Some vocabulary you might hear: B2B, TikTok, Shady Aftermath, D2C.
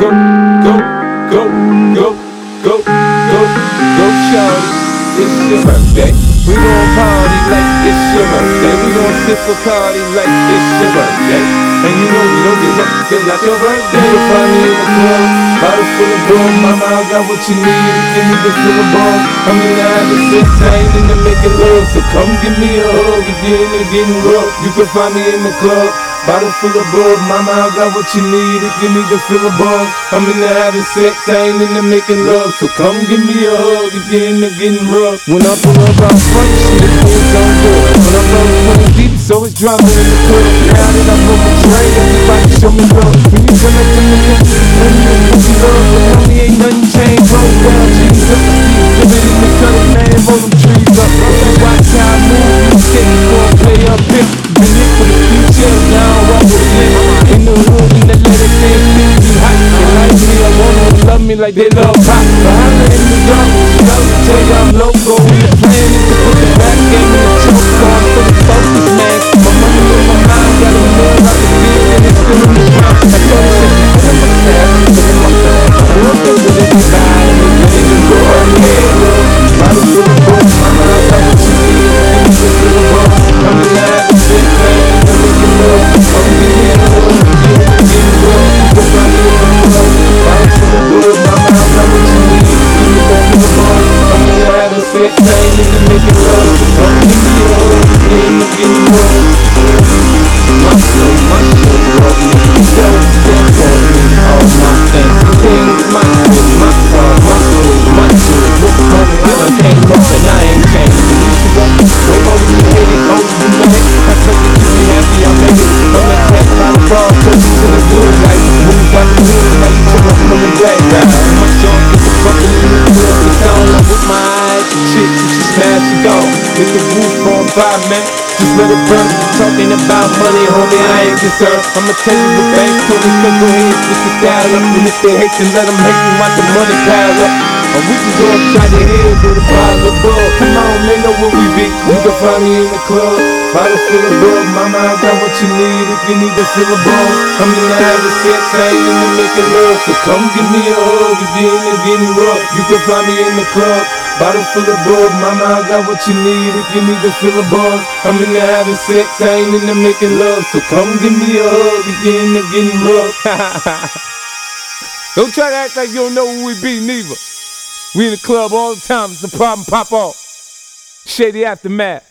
go, shawty, it's your birthday. We gon' party like it's your birthday. We gon' sip a party like it's your birthday. And you know we don't give up, cause that's your birthday. You'll find me in the club, bottle full of rum. Mama, I got what you need, give me this little bum. I'm in the habit of sex, I ain't in the making love. So come give me a hug, if you in there getting rough. You can find me in the club, bottle full of blood, mama, I got what you need. If you need to feel a buzz, I'm in the having sex, I ain't in the making love. So come give me a hug if you're in the getting rough. When I pull up out front, shit is going on good. When I'm rolling full deep, so it's dropping in the club. Now that I'm on the train, everybody show me love. When you turn up in the country, when you love, but tell me ain't nothing changed. Roll down, jeans up, keep it in the color, man, roll them trees up. Watch how I move, you say you gon' play up here. Been here for the future, now in the hood, in the letter, they think you hot. They like me, I want them to love me like they love pop. But I let me go, love to tell you I'm loco. The plan is to put the back game in the choke, so I'm fully focused, man. My money in my mind, got a love out the field, and it's still in the ground. I thought it said, I'm a fan, I'm a fan. I'm a fan, I'm a fan, I'm a fan. Just let it burn, talking about money, homie, I ain't concerned. I'ma tell you what banks told me, so go ahead, switch your style up. And if they hate you, let them hate you, watch the money pile up. Or we can go and try to heal through the bottle of blood. Come on, they know where we be, you can find me in the club. Bottle full of blood, mama, I got what you need. If you need to feel a bone, I'm in the having sex, I ain't in the making love. So come give me a hug, if you in there getting rough. You can find me in the club, bottle full of blood, mama, I got what you need. If you need to feel a buzz, I'm in there having sex, I ain't in there making love. So come give me a hug if you're in there getting rough. Don't try to act like you don't know who we be, neither. We in the club all the time, it's the problem pop off. Shady Aftermath.